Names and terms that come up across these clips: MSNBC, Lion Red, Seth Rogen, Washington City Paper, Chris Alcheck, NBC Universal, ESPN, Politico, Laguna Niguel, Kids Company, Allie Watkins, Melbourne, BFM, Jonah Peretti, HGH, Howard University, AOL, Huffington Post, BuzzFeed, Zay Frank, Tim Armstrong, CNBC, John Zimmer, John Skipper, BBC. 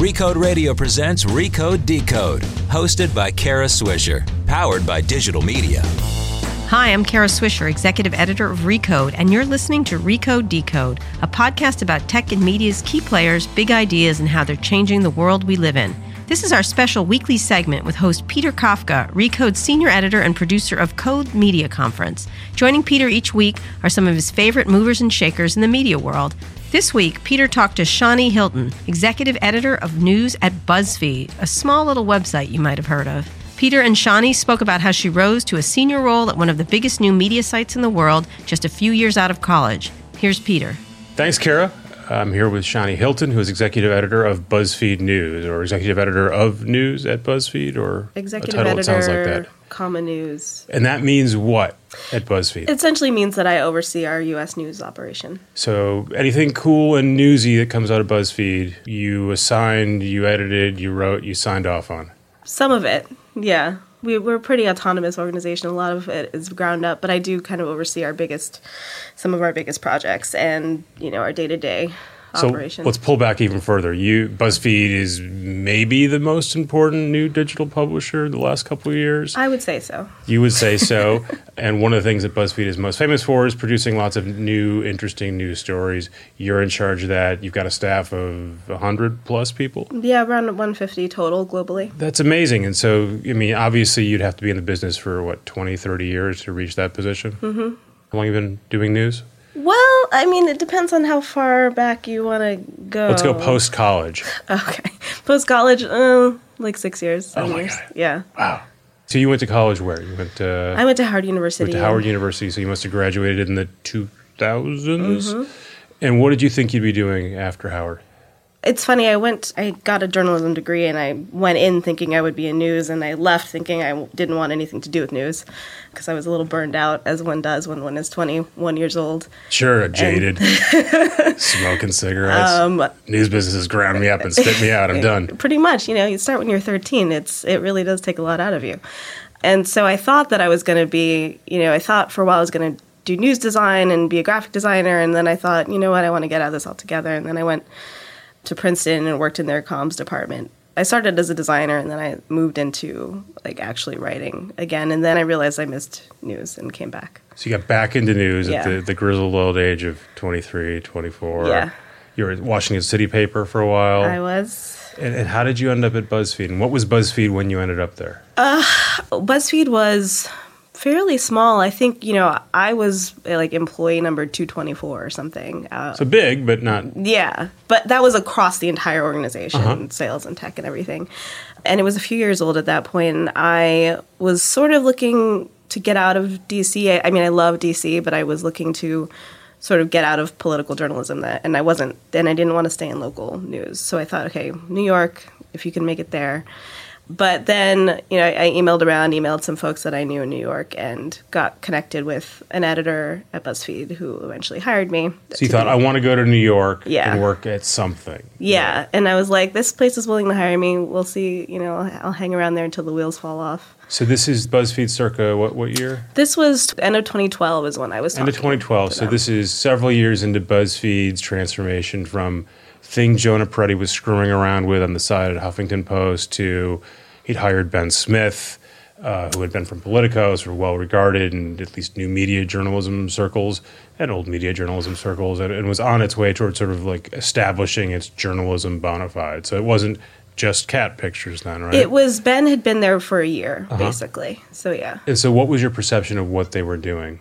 Recode Radio presents Recode Decode, hosted by Kara Swisher, powered by Digital Media. Hi, I'm Kara Swisher, executive editor of Recode, and you're listening to Recode Decode, a podcast about tech and media's key players, big ideas, and how they're changing the world we live in. This is our special weekly segment with host Peter Kafka, Recode's senior editor and producer of Code Media Conference. Joining Peter each week are some of his favorite movers and shakers in the media world. This week, Peter talked to Shani Hilton, executive editor of news at BuzzFeed, a small little website you might have heard of. Peter and Shani spoke about how she rose to a senior role at one of the biggest new media sites in the world just a few years out of college. Here's Peter. Thanks, Kara. I'm here with Shani Hilton, who is executive editor of BuzzFeed News, or executive editor of news at BuzzFeed, or executive a title editor, that sounds like that. Comma news. And that means what at BuzzFeed? It essentially means that I oversee our U.S. news operation. So anything cool and newsy that comes out of BuzzFeed, you assigned, you edited, you wrote, you signed off on? Some of it, yeah. We're a pretty autonomous organization. A lot of it is ground up, but I do kind of oversee some of our biggest projects and, our day-to-day operations. So let's pull back even further. BuzzFeed is maybe the most important new digital publisher in the last couple of years. I would say so. You would say so. And one of the things that BuzzFeed is most famous for is producing lots of new, interesting news stories. You're in charge of that. You've got a staff of 100 plus people. Yeah, around 150 total globally. That's amazing. And so, obviously you'd have to be in the business for, 20, 30 years to reach that position? Mm-hmm. How long have you been doing news? Well, it depends on how far back you want to go. Let's go post-college. Okay. Post-college, 6 years, 7 years. God. Yeah. Wow. So you went to college where? I went to Howard University. Went to Howard University, so you must have graduated in the 2000s. Mm-hmm. And what did you think you'd be doing after Howard? It's funny, I got a journalism degree and I went in thinking I would be in news and I left thinking I didn't want anything to do with news because I was a little burned out, as one does when one is 21 years old. Sure, jaded. Smoking cigarettes. News businesses ground me up and spit me out. I'm done. Pretty much, you start when you're 13. It really does take a lot out of you. And so I thought that I was going to be, I thought for a while I was going to do news design and be a graphic designer. And then I thought, I want to get out of this altogether. And then I went to Princeton and worked in their comms department. I started as a designer and then I moved into actually writing again, and then I realized I missed news and came back. So you got back into news at the grizzled old age of 23, 24. Yeah. You were at Washington City Paper for a while. I was. And how did you end up at BuzzFeed? And what was BuzzFeed when you ended up there? BuzzFeed was fairly small. I think, I was employee number 224 or something. So big, but not... Yeah, but that was across the entire organization, sales and tech and everything. And it was a few years old at that point, and I was sort of looking to get out of D.C. I love D.C., but I was looking to sort of get out of political journalism, and I didn't want to stay in local news. So I thought, okay, New York, if you can make it there. But then, I emailed some folks that I knew in New York and got connected with an editor at BuzzFeed who eventually hired me. So you thought, I want to go to New York and work at something. Yeah. And I was like, this place is willing to hire me. We'll see. I'll hang around there until the wheels fall off. So this is BuzzFeed circa what year? This was end of 2012 is when I was talking. End of 2012. So this is several years into BuzzFeed's transformation from thing Jonah Peretti was screwing around with on the side at Huffington Post to... He'd hired Ben Smith, who had been from Politico, sort of well-regarded in at least new media journalism circles and old media journalism circles, and was on its way towards sort of establishing its journalism bona fide. So it wasn't just cat pictures then, right? It was, Ben had been there for a year, basically. So, yeah. And so what was your perception of what they were doing?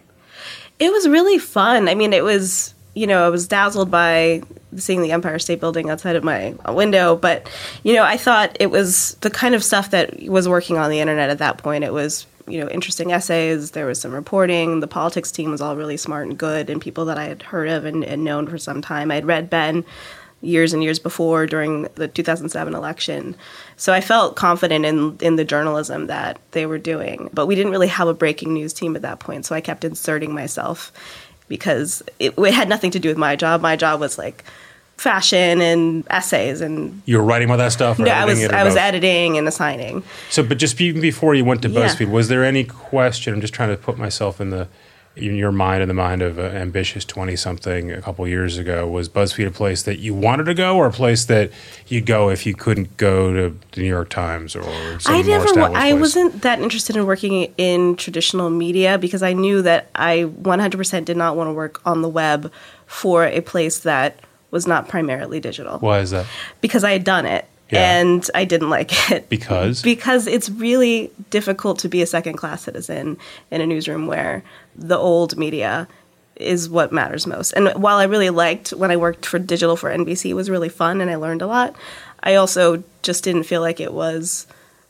It was really fun. It was... I was dazzled by seeing the Empire State Building outside of my window. But, I thought it was the kind of stuff that was working on the internet at that point. It was, interesting essays. There was some reporting. The politics team was all really smart and good and people that I had heard of and known for some time. I had read Ben years and years before during the 2007 election. So I felt confident in the journalism that they were doing. But we didn't really have a breaking news team at that point. So I kept inserting myself because it had nothing to do with my job. My job was fashion and essays and... You were writing all that stuff? No, I was editing and assigning. So, but just even before you went to BuzzFeed, was there any question? I'm just trying to put myself in the in your mind and the mind of an ambitious 20-something a couple years ago, was BuzzFeed a place that you wanted to go, or a place that you'd go if you couldn't go to the New York Times or some more established place? I wasn't that interested in working in traditional media because I knew that I 100% did not want to work on the web for a place that was not primarily digital. Why is that? Because I had done it. Yeah. And I didn't like it. Because? Because it's really difficult to be a second-class citizen in a newsroom where the old media is what matters most. And while I really liked when I worked for digital for NBC, it was really fun and I learned a lot, I also just didn't feel like it was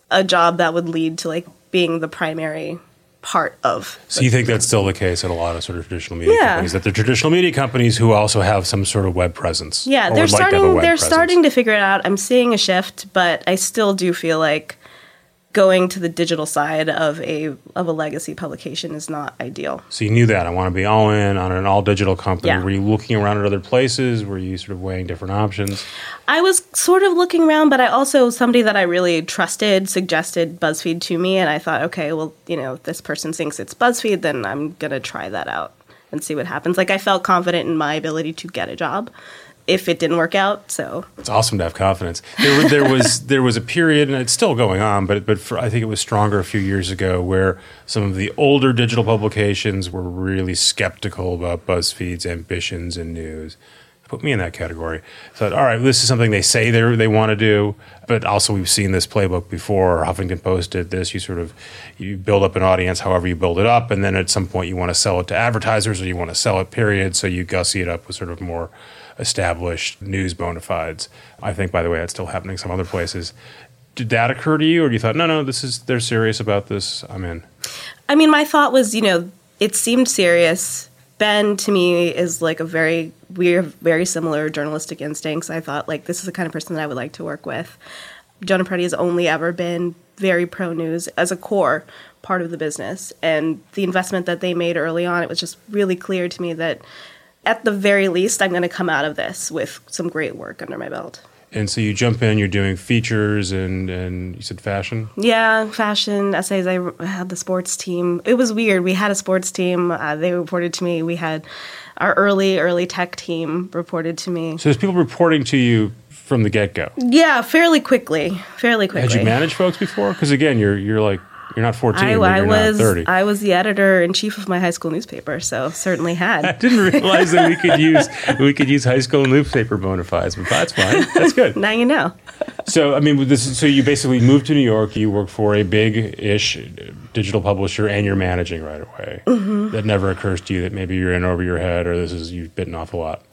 a job that would lead to like being the primary part of. So you think that's still the case at a lot of sort of traditional media companies, that they're traditional media companies who also have some sort of web presence? Yeah, they're starting to figure it out. I'm seeing a shift, but I still do feel like going to the digital side of a legacy publication is not ideal. So you knew that. I want to be all in on an all-digital company. Yeah. Were you looking around at other places? Were you sort of weighing different options? I was sort of looking around, but I also, somebody that I really trusted suggested BuzzFeed to me, and I thought, okay, well, you know, if this person thinks it's BuzzFeed, then I'm going to try that out and see what happens. Like, I felt confident in my ability to get a job if it didn't work out, so. It's awesome to have confidence. There was a period, and it's still going on, but I think it was stronger a few years ago, where some of the older digital publications were really skeptical about BuzzFeed's ambitions in news. Put me in that category. Thought, all right, this is something they say they want to do, but also we've seen this playbook before. Huffington Post did this. You build up an audience however you build it up, and then at some point you want to sell it to advertisers, or you want to sell it, period, so you gussy it up with sort of more established news bona fides. I think, by the way, that's still happening some other places. Did that occur to you, or you thought, no, they're serious about this, I'm in? I mean, my thought was, you know, it seemed serious. Ben, to me, is like we have very similar journalistic instincts. I thought, like, this is the kind of person that I would like to work with. Jonah Peretti has only ever been very pro-news as a core part of the business. And the investment that they made early on, it was just really clear to me that at the very least, I'm going to come out of this with some great work under my belt. And so you jump in, you're doing features and you said fashion? Yeah, fashion, essays. I had the sports team. It was weird. We had a sports team. They reported to me. We had our early tech team reported to me. So there's people reporting to you from the get-go? Yeah, fairly quickly. Had you managed folks before? Because, again, you're like... You're not 14, you're not 30. I was the editor-in-chief of my high school newspaper, so certainly had. I didn't realize that we could use high school newspaper bona fides, but that's fine. That's good. Now you know. So, I mean, so you basically moved to New York, you work for a big-ish digital publisher, and you're managing right away. Mm-hmm. That never occurs to you that maybe you're in over your head or you've bitten off a lot?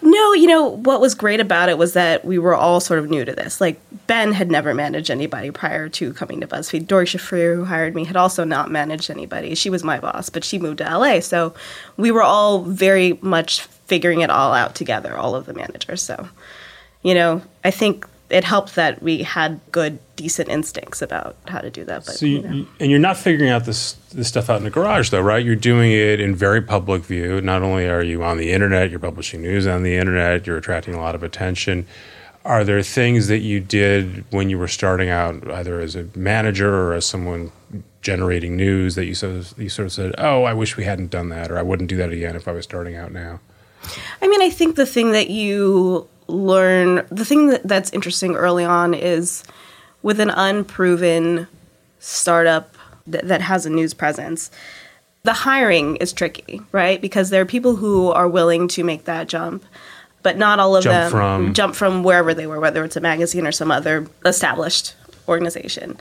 No, you know, what was great about it was that we were all sort of new to this. Like, Ben had never managed anybody prior to coming to BuzzFeed. Dori Shafri, who hired me, had also not managed anybody. She was my boss, but she moved to LA. So we were all very much figuring it all out together, all of the managers. So, you know, I think it helped that we had good, decent instincts about how to do that. But, so and you're not figuring out this stuff out in the garage, though, right? You're doing it in very public view. Not only are you on the internet, you're publishing news on the internet, you're attracting a lot of attention. Are there things that you did when you were starting out, either as a manager or as someone generating news, that you sort of said, oh, I wish we hadn't done that, or I wouldn't do that again if I was starting out now? I mean, I think the thing that you learn, the thing that's interesting early on is with an unproven startup that has a news presence, the hiring is tricky, right? Because there are people who are willing to make that jump. But not all of them jump from wherever they were, whether it's a magazine or some other established organization.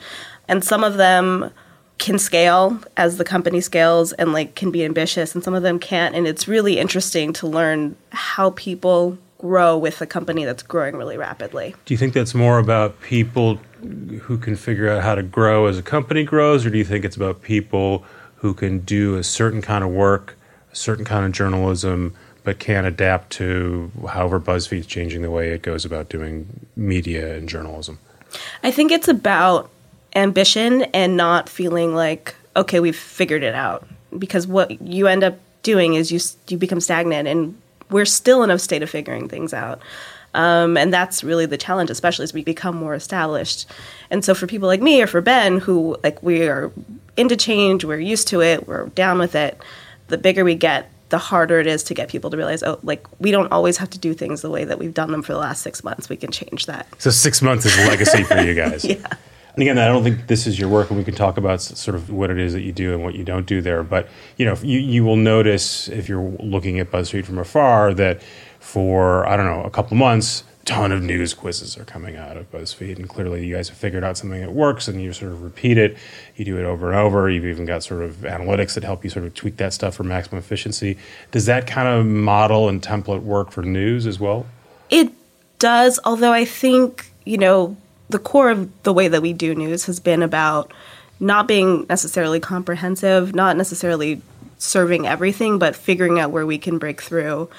And some of them can scale as the company scales and like can be ambitious, and some of them can't. And it's really interesting to learn how people grow with a company that's growing really rapidly. Do you think that's more about people who can figure out how to grow as a company grows, or do you think it's about people who can do a certain kind of work, a certain kind of journalism, but can adapt to however BuzzFeed's changing the way it goes about doing media and journalism? I think it's about ambition and not feeling like, okay, we've figured it out. Because what you end up doing is you become stagnant, and we're still in a state of figuring things out. And that's really the challenge, especially as we become more established. And so for people like me or for Ben, who, like, we are into change, we're used to it, we're down with it, the bigger we get, the harder it is to get people to realize, oh, like, we don't always have to do things the way that we've done them for the last 6 months. We can change that. So 6 months is a legacy for you guys. Yeah. And again, I don't think this is your work, and we can talk about sort of what it is that you do and what you don't do there. But, you know, you will notice if you're looking at BuzzFeed from afar that for, I don't know, a couple months, a ton of news quizzes are coming out of BuzzFeed. And clearly you guys have figured out something that works, and you sort of repeat it. You do it over and over. You've even got sort of analytics that help you sort of tweak that stuff for maximum efficiency. Does that kind of model and template work for news as well? It does, although I think, you know, the core of the way that we do news has been about not being necessarily comprehensive, not necessarily serving everything, but figuring out where we can break through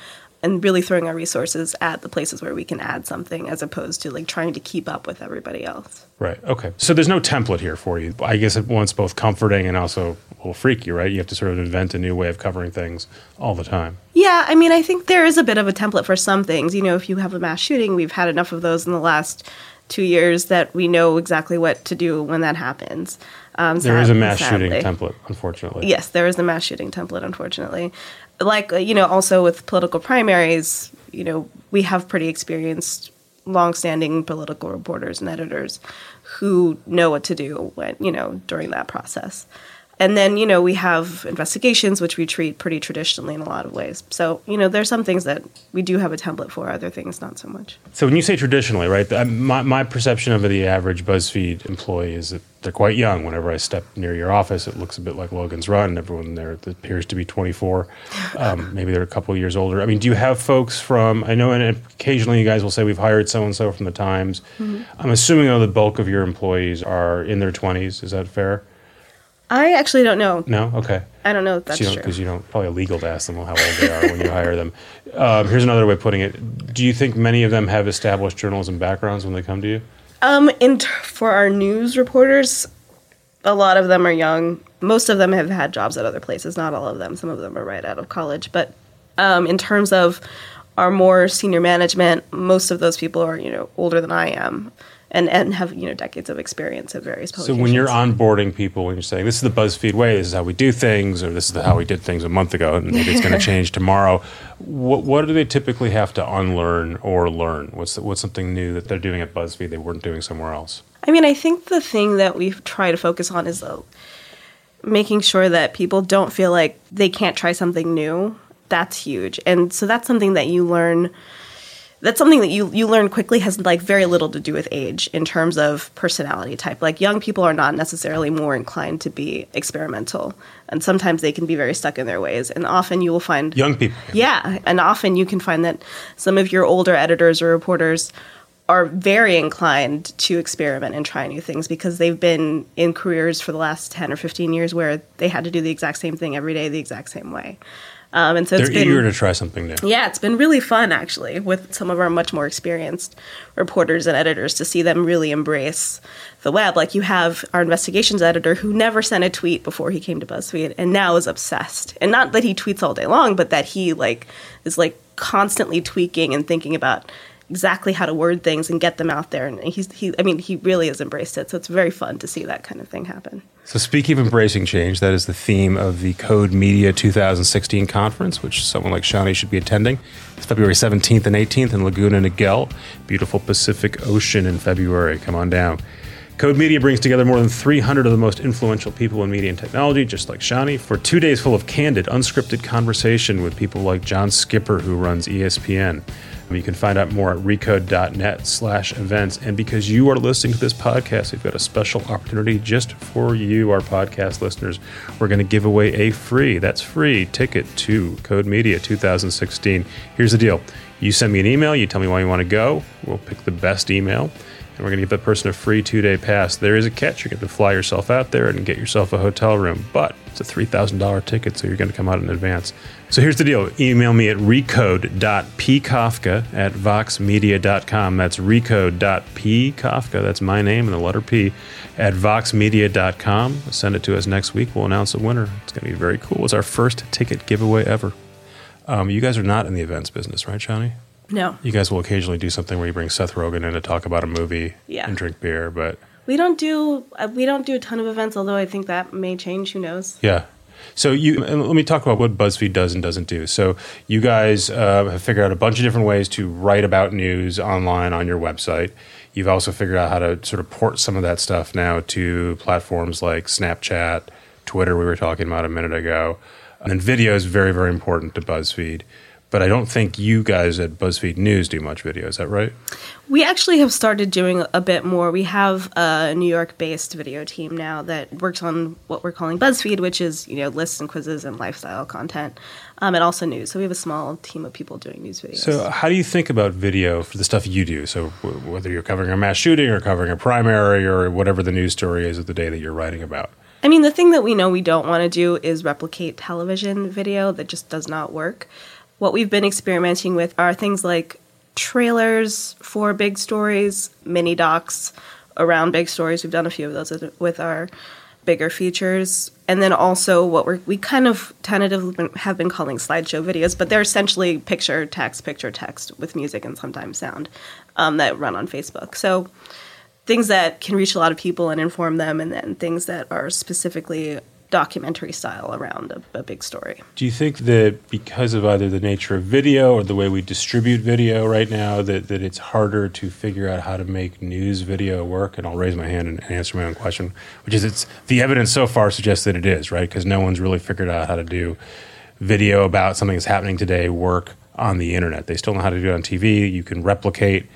and really throwing our resources at the places where we can add something as opposed to like trying to keep up with everybody else. Right. Okay. So there's no template here for you. I guess at once both comforting and also a little freaky, right? You have to sort of invent a new way of covering things all the time. Yeah. I mean, I think there is a bit of a template for some things. You know, if you have a mass shooting, we've had enough of those in the last 2 years that we know exactly what to do when that happens. There is a mass shooting template, unfortunately. Yes, there is a mass shooting template, unfortunately. Like, you know, also with political primaries, you know, we have pretty experienced, longstanding political reporters and editors who know what to do when, you know, during that process. And then, you know, we have investigations, which we treat pretty traditionally in a lot of ways. So, you know, there's some things that we do have a template for, other things not so much. So when you say traditionally, right, my perception of the average BuzzFeed employee is that they're quite young. Whenever I step near your office, it looks a bit like Logan's Run. Everyone there appears to be 24. Maybe they're a couple of years older. I mean, do you have folks from, I know, and occasionally you guys will say we've hired so-and-so from the Times. Mm-hmm. I'm assuming, though, the bulk of your employees are in their 20s. Is that fair? I actually don't know. No? Okay. I don't know if that's true. Because you don't, probably illegal to ask them how old they are when you hire them. Here's another way of putting it. Do you think many of them have established journalism backgrounds when they come to you? For our news reporters, a lot of them are young. Most of them have had jobs at other places. Not all of them. Some of them are right out of college. But in terms of our more senior management, most of those people are, you know, older than I am. And have, you know, decades of experience at various publications. So when you're onboarding people and you're saying, this is the BuzzFeed way, this is how we do things, or this is how we did things a month ago, and maybe it's going to change tomorrow, what do they typically have to unlearn or learn? What's something new that they're doing at BuzzFeed they weren't doing somewhere else? I mean, I think the thing that we try to focus on is making sure that people don't feel like they can't try something new. That's huge. And so that's something that you learn. That's something that you learn quickly has, like, very little to do with age in terms of personality type. Like, young people are not necessarily more inclined to be experimental, and sometimes they can be very stuck in their ways. And often you will find... Young people. Yeah, and often you can find that some of your older editors or reporters are very inclined to experiment and try new things because they've been in careers for the last 10 or 15 years where they had to do the exact same thing every day the exact same way. And so they're eager to try something new. Yeah, it's been really fun, actually, with some of our much more experienced reporters and editors to see them really embrace the web. Like, you have our investigations editor who never sent a tweet before he came to BuzzFeed and now is obsessed. And not that he tweets all day long, but that he is constantly tweaking and thinking about exactly how to word things and get them out there. And he really has embraced it. So it's very fun to see that kind of thing happen. So speaking of embracing change, that is the theme of the Code Media 2016 conference, which someone like Shani should be attending. It's February 17th and 18th in Laguna Niguel, beautiful Pacific Ocean in February. Come on down. Code Media brings together more than 300 of the most influential people in media and technology, just like Shani, for 2 days full of candid, unscripted conversation with people like John Skipper, who runs ESPN. You can find out more at recode.net/events. And because you are listening to this podcast, we've got a special opportunity just for you, our podcast listeners. We're going to give away a free ticket to Code Media 2016. Here's the deal. You send me an email. You tell me why you want to go. We'll pick the best email. And we're going to give that person a free 2-day pass. There is a catch. You're going to fly yourself out there and get yourself a hotel room. But it's a $3,000 ticket, so you're going to come out in advance. So here's the deal. Email me at recode.pkafka@voxmedia.com. That's recode.pkafka. That's my name and the letter P at voxmedia.com. Send it to us next week. We'll announce a winner. It's going to be very cool. It's our first ticket giveaway ever. You guys are not in the events business, right, Shani? No. You guys will occasionally do something where you bring Seth Rogen in to talk about a movie and drink beer, but... We don't do a ton of events, although I think that may change. Who knows? Yeah. So let me talk about what BuzzFeed does and doesn't do. So you guys have figured out a bunch of different ways to write about news online on your website. You've also figured out how to sort of port some of that stuff now to platforms like Snapchat, Twitter, we were talking about a minute ago. And video is very, very important to BuzzFeed. But I don't think you guys at BuzzFeed News do much video. Is that right? We actually have started doing a bit more. We have a New York-based video team now that works on what we're calling BuzzFeed, which is, you know, lists and quizzes and lifestyle content, and also news. So we have a small team of people doing news videos. So how do you think about video for the stuff you do? So whether you're covering a mass shooting or covering a primary or whatever the news story is of the day that you're writing about. I mean, the thing that we know we don't want to do is replicate television video. That just does not work. What we've been experimenting with are things like trailers for big stories, mini docs around big stories. We've done a few of those with our bigger features. And then also what we kind of tentatively have been calling slideshow videos, but they're essentially picture, text with music and sometimes sound that run on Facebook. So things that can reach a lot of people and inform them, and then things that are specifically documentary style around a big story. Do you think that because of either the nature of video or the way we distribute video right now, that it's harder to figure out how to make news video work? And I'll raise my hand and answer my own question, which is the evidence so far suggests that it is, right? Because no one's really figured out how to do video about something that's happening today work on the internet. They still know how to do it on TV. You can replicate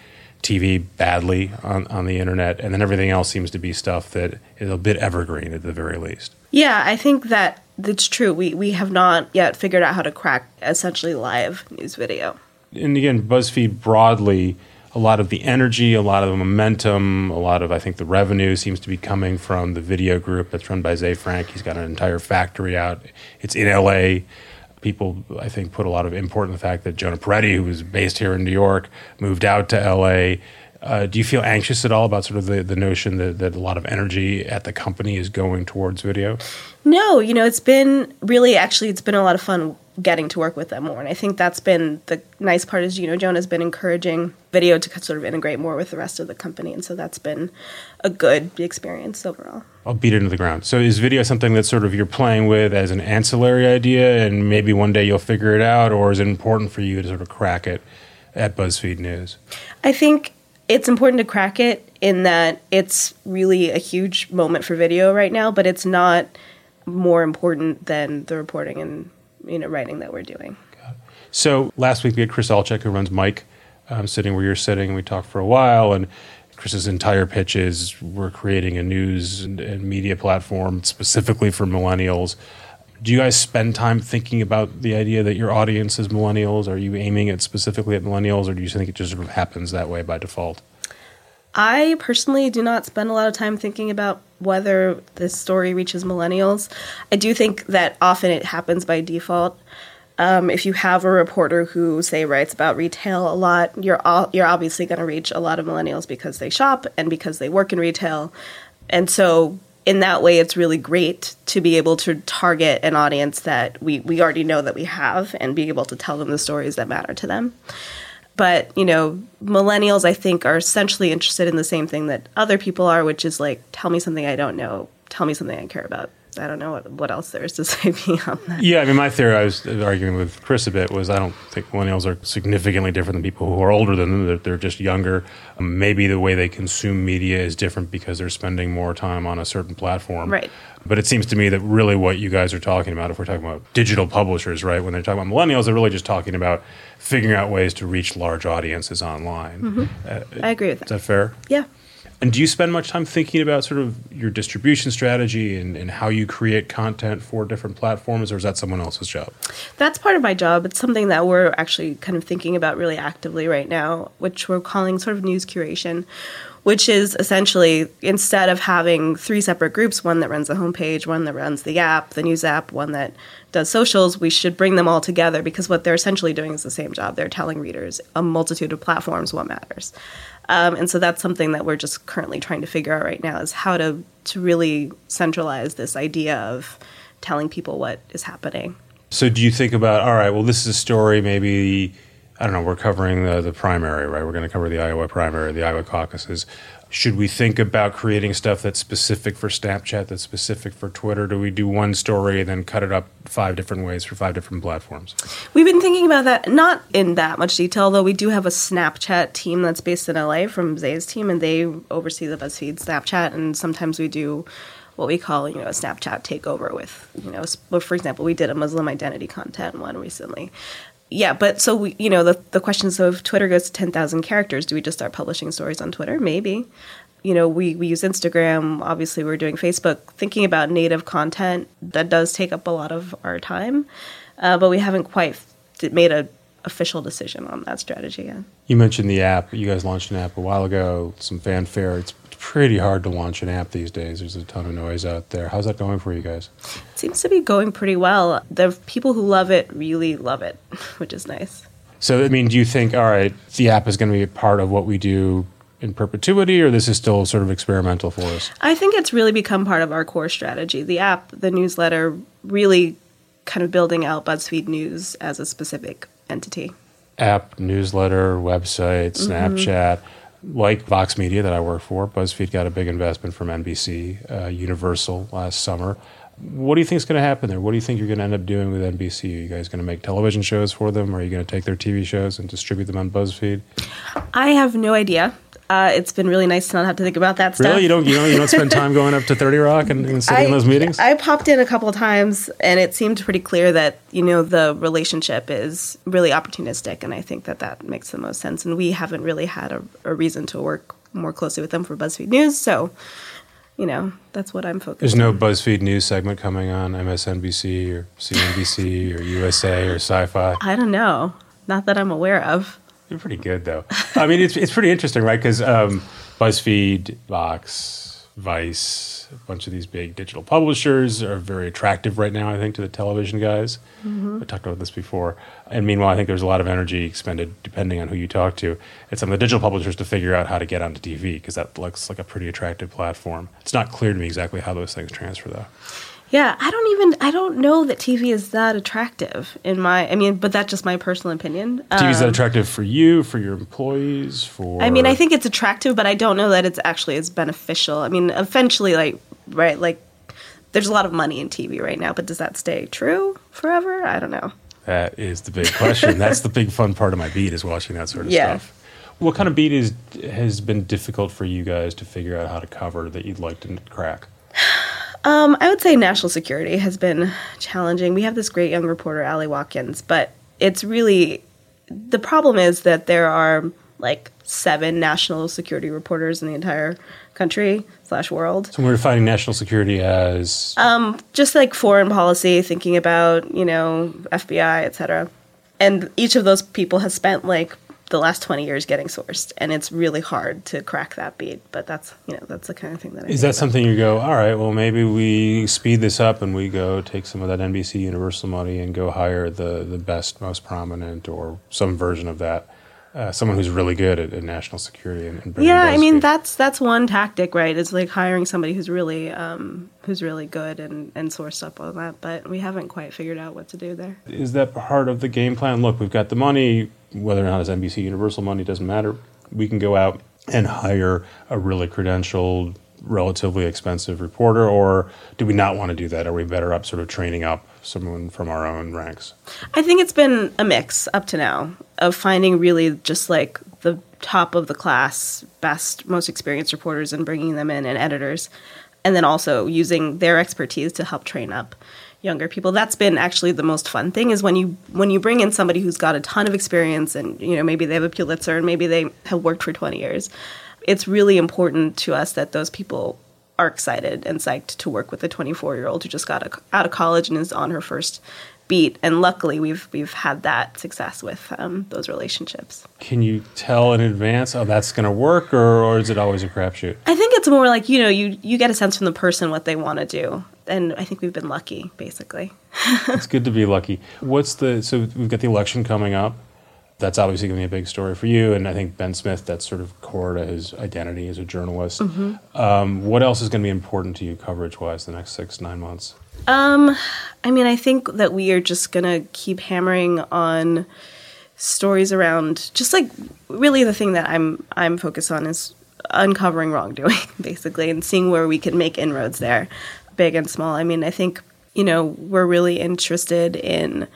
TV badly on the internet, and then everything else seems to be stuff that is a bit evergreen at the very least. Yeah, I think that that's true. We have not yet figured out how to crack essentially live news video. And again, BuzzFeed broadly, a lot of the energy, a lot of the momentum, a lot of, I think, the revenue seems to be coming from the video group that's run by Zay Frank. He's got an entire factory out. It's in L.A., people, I think, put a lot of import in the fact that Jonah Peretti, who was based here in New York, moved out to L.A. Do you feel anxious at all about sort of the notion that a lot of energy at the company is going towards video? No, you know, it's been a lot of fun getting to work with them more. And I think that's been the nice part is, you know, Jonah's been encouraging video to sort of integrate more with the rest of the company. And so that's been a good experience overall. I'll beat it into the ground. So is video something that sort of you're playing with as an ancillary idea and maybe one day you'll figure it out, or is it important for you to sort of crack it at BuzzFeed News? I think it's important to crack it in that it's really a huge moment for video right now, but it's not more important than the reporting and, you know, writing that we're doing. Got it. So last week we had Chris Alcheck, who runs Mike, sitting where you're sitting, and we talked for a while, and Chris's entire pitch is we're creating a news and media platform specifically for millennials. Do you guys spend time thinking about the idea that your audience is millennials? Are you aiming it specifically at millennials, or do you think it just sort of happens that way by default? I personally do not spend a lot of time thinking about whether this story reaches millennials. I do think that often it happens by default. If you have a reporter who, say, writes about retail a lot, you're obviously going to reach a lot of millennials because they shop and because they work in retail. And so in that way, it's really great to be able to target an audience that we already know that we have and be able to tell them the stories that matter to them. But, you know, millennials, I think, are essentially interested in the same thing that other people are, which is like, tell me something I don't know. Tell me something I care about. I don't know what else there is to say beyond that. Yeah, I mean, my theory I was arguing with Chris a bit was I don't think millennials are significantly different than people who are older than them. They're just younger. Maybe the way they consume media is different because they're spending more time on a certain platform. Right. But it seems to me that really what you guys are talking about, if we're talking about digital publishers, right, when they're talking about millennials, they're really just talking about figuring out ways to reach large audiences online. Mm-hmm. I agree with that. Is that fair? Yeah. And do you spend much time thinking about sort of your distribution strategy and how you create content for different platforms, or is that someone else's job? That's part of my job. It's something that we're actually kind of thinking about really actively right now, which we're calling sort of news curation, which is essentially instead of having three separate groups, one that runs the homepage, one that runs the app, the news app, one that does socials, we should bring them all together because what they're essentially doing is the same job. They're telling readers a multitude of platforms what matters. And so that's something that we're just currently trying to figure out right now is how to really centralize this idea of telling people what is happening. So do you think about, all right, well, this is a story maybe I don't know, we're covering the primary, right? We're going to cover the Iowa primary, the Iowa caucuses. Should we think about creating stuff that's specific for Snapchat, that's specific for Twitter? Do we do one story and then cut it up 5 different ways for 5 different platforms? We've been thinking about that, not in that much detail, though we do have a Snapchat team that's based in LA from Zay's team, and they oversee the BuzzFeed Snapchat, and sometimes we do what we call, a Snapchat takeover with, for example, we did a Muslim identity content one recently. Yeah, but so, the question, so if Twitter goes to 10,000 characters, do we just start publishing stories on Twitter? Maybe. We use Instagram. Obviously, we're doing Facebook. Thinking about native content, that does take up a lot of our time, but we haven't quite made an official decision on that strategy yet. You mentioned the app. You guys launched an app a while ago, some fanfare. It's pretty hard to launch an app these days. There's a ton of noise out there. How's that going for you guys? It seems to be going pretty well. The people who love it really love it, which is nice. So, do you think, all right, the app is going to be a part of what we do in perpetuity, or this is still sort of experimental for us? I think it's really become part of our core strategy. The app, the newsletter, really kind of building out BuzzFeed News as a specific entity. App, newsletter, website, Snapchat. Mm-hmm. Like Vox Media that I work for, BuzzFeed got a big investment from NBC Universal last summer. What do you think is going to happen there? What do you think you're going to end up doing with NBC? Are you guys going to make television shows for them? Or are you going to take their TV shows and distribute them on BuzzFeed? I have no idea. It's been really nice to not have to think about that stuff. Really? You don't spend time going up to 30 Rock and sitting in those meetings? I popped in a couple of times, and it seemed pretty clear that, the relationship is really opportunistic, and I think that makes the most sense. And we haven't really had a reason to work more closely with them for BuzzFeed News, so, that's what I'm focused on. There's no BuzzFeed News segment coming on MSNBC or CNBC or USA or Sci-Fi? I don't know. Not that I'm aware of. They're pretty good, though. It's pretty interesting, right? Because BuzzFeed, Vox, Vice, a bunch of these big digital publishers are very attractive right now, I think, to the television guys. Mm-hmm. I talked about this before. And meanwhile, I think there's a lot of energy expended, depending on who you talk to, at some of the digital publishers to figure out how to get onto TV, because that looks like a pretty attractive platform. It's not clear to me exactly how those things transfer, though. Yeah, I don't know that TV is that attractive but that's just my personal opinion. TV is that attractive for you, for your employees, I think it's attractive, but I don't know that it's actually as beneficial. Eventually, there's a lot of money in TV right now, but does that stay true forever? I don't know. That is the big question. That's the big fun part of my beat is watching that sort of stuff. What kind of beat has been difficult for you guys to figure out how to cover that you'd like to crack? I would say national security has been challenging. We have this great young reporter, Allie Watkins, but it's really, the problem is that there are 7 national security reporters in the entire country /world. So we're defining national security as? Just foreign policy, thinking about, FBI, et cetera. And each of those people has spent the last 20 years getting sourced, and it's really hard to crack that beat, but that's that's the kind of thing that I is that about. Something you go, all right, well, maybe we speed this up and we go take some of that NBC Universal money and go hire the best, most prominent, or some version of that, someone who's really good at national security and that's one tactic, right? It's hiring somebody who's really good and sourced up on that, but we haven't quite figured out what to do there. Is that part of the game plan? Look, we've got the money. Whether or not it's NBC Universal money doesn't matter. We can go out and hire a really credentialed, relatively expensive reporter, or do we not want to do that? Are we better up sort of training up someone from our own ranks? I think it's been a mix up to now of finding really just the top of the class, best, most experienced reporters and bringing them in, and editors, and then also using their expertise to help train up younger people. That's been actually the most fun thing is when you bring in somebody who's got a ton of experience and maybe they have a Pulitzer and maybe they have worked for 20 years. It's really important to us that those people are excited and psyched to work with a 24-year-old who just got out of college and is on her first beat. And luckily, we've had that success with those relationships. Can you tell in advance, oh, that's going to work, or is it always a crapshoot? I think it's more you get a sense from the person what they want to do. And I think we've been lucky, basically. It's good to be lucky. So we've got the election coming up. That's obviously going to be a big story for you. And I think Ben Smith, that's sort of core to his identity as a journalist. Mm-hmm. What else is going to be important to you coverage-wise the next 6-9 months? I think that we are just going to keep hammering on stories around just like really the thing that I'm focused on is uncovering wrongdoing, basically, and seeing where we can make inroads there, big and small. I mean, I think, you know, we're really interested in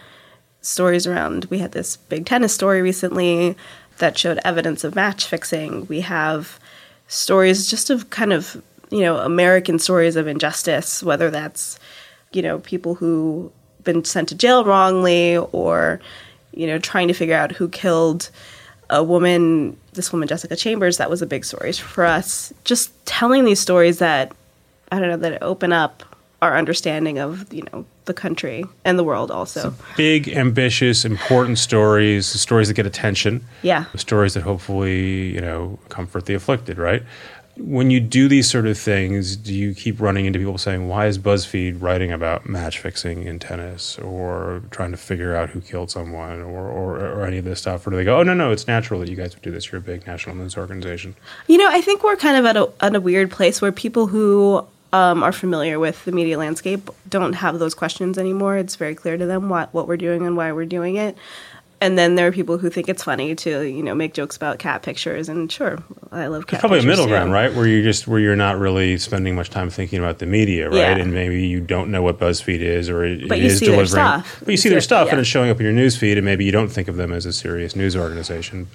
stories around, we had this big tennis story recently that showed evidence of match fixing. We have stories just of kind of, you know, American stories of injustice, whether that's, you know, people who been sent to jail wrongly or, you know, trying to figure out who killed a woman, this woman, Jessica Chambers. That was a big story for us. Just telling these stories that, I don't know, that open up our understanding of, you know, the country and the world also. So big, ambitious, important stories, stories that get attention. Yeah. Stories that hopefully, you know, comfort the afflicted, right? When you do these sort of things, do you keep running into people saying, why is BuzzFeed writing about match fixing in tennis or trying to figure out who killed someone or any of this stuff? Or do they go, oh, no, it's natural that you guys would do this. You're a big national news organization. You know, I think we're kind of at a weird place where people who are familiar with the media landscape don't have those questions anymore. It's very clear to them what we're doing and why we're doing it. And then there are people who think it's funny to, you know, make jokes about cat pictures, and sure, I love cat pictures. It's probably a middle ground, right? Where you're not really spending much time thinking about the media, right? Yeah. And maybe you don't know what BuzzFeed is, or you see their stuff, yeah. And it's showing up in your news feed, and maybe you don't think of them as a serious news organization,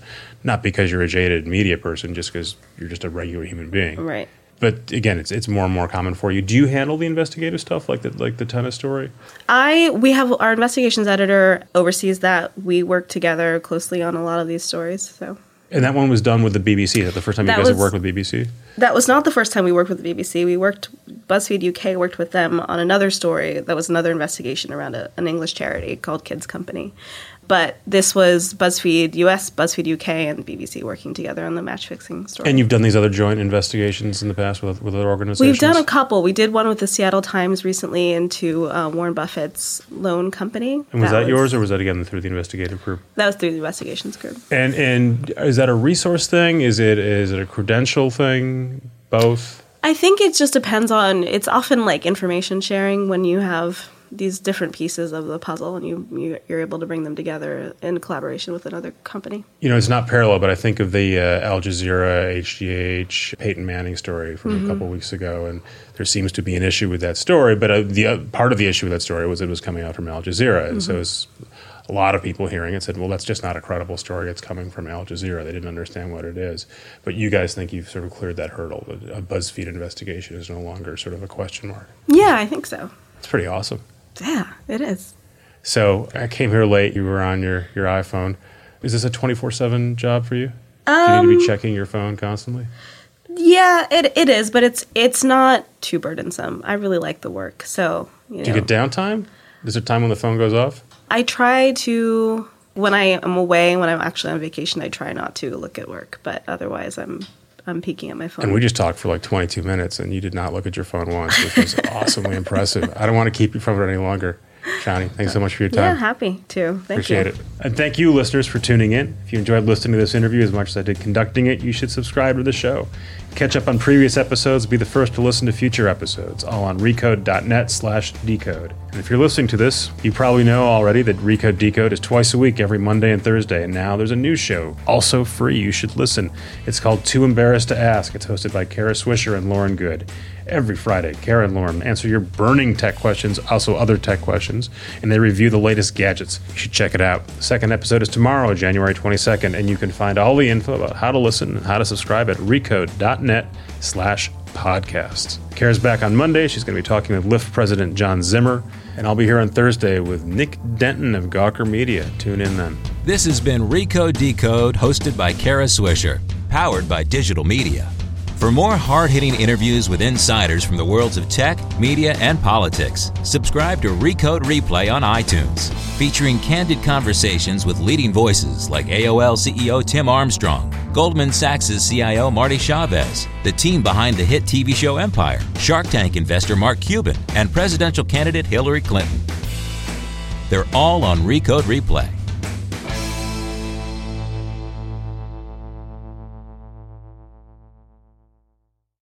not because you're a jaded media person, just because you're just a regular human being, right? But again, it's more and more common for you. Do you handle the investigative stuff like the tennis story? We have our investigations editor oversees that. We work together closely on a lot of these stories. So. And that one was done with the BBC. Is that the first time you guys have worked with BBC? That was not the first time we worked with the BBC. BuzzFeed UK worked with them on another story that was another investigation around an English charity called Kids Company. But this was BuzzFeed US, BuzzFeed UK, and BBC working together on the match-fixing story. And you've done these other joint investigations in the past with other organizations? We've done a couple. We did one with the Seattle Times recently into Warren Buffett's loan company. And was that yours, or was that, again, through the investigative group? That was through the investigations group. And is that a resource thing? Is it a credential thing? Both? I think it just depends on – it's often like information sharing when you have – these different pieces of the puzzle, and you're able to bring them together in collaboration with another company. You know, it's not parallel, but I think of the Al Jazeera, HGH, Peyton Manning story from a couple of weeks ago, and there seems to be an issue with that story, but the part of the issue with that story was it was coming out from Al Jazeera, and so it's a lot of people hearing it said, well, that's just not a credible story. It's coming from Al Jazeera. They didn't understand what it is. But you guys think you've sort of cleared that hurdle. A BuzzFeed investigation is no longer sort of a question mark. Yeah, I think so. It's pretty awesome. Yeah, it is. So I came here late. You were on your iPhone. Is this a 24/7 job for you? Do you need to be checking your phone constantly? Yeah, it is, but it's not too burdensome. I really like the work. So do you get downtime? Is there time when the phone goes off? I try to when I am away, when I'm actually on vacation. I try not to look at work, but otherwise I'm peeking at my phone. And we just talked for like 22 minutes, and you did not look at your phone once, which was awesomely impressive. I don't want to keep you from it any longer. Shani, thanks so much for your time. Yeah, happy to. Appreciate it. And thank you, listeners, for tuning in. If you enjoyed listening to this interview as much as I did conducting it, you should subscribe to the show. Catch up on previous episodes. Be the first to listen to future episodes, all on recode.net/decode. And if you're listening to this, you probably know already that Recode Decode is twice a week, every Monday and Thursday. And now there's a new show, also free. You should listen. It's called Too Embarrassed to Ask. It's hosted by Kara Swisher and Lauren Good. Every Friday, Kara and Lauren answer your burning tech questions, also other tech questions, and they review the latest gadgets. You should check it out. The second episode is tomorrow, January 22nd, and you can find all the info about how to listen and how to subscribe at recode.net/podcasts. Kara's back on Monday. She's going to be talking with Lyft President John Zimmer, and I'll be here on Thursday with Nick Denton of Gawker Media. Tune in then. This has been Recode Decode, hosted by Kara Swisher, powered by Digital Media. For more hard-hitting interviews with insiders from the worlds of tech, media, and politics, subscribe to Recode Replay on iTunes, featuring candid conversations with leading voices like AOL CEO Tim Armstrong, Goldman Sachs' CIO Marty Chavez, the team behind the hit TV show Empire, Shark Tank investor Mark Cuban, and presidential candidate Hillary Clinton. They're all on Recode Replay.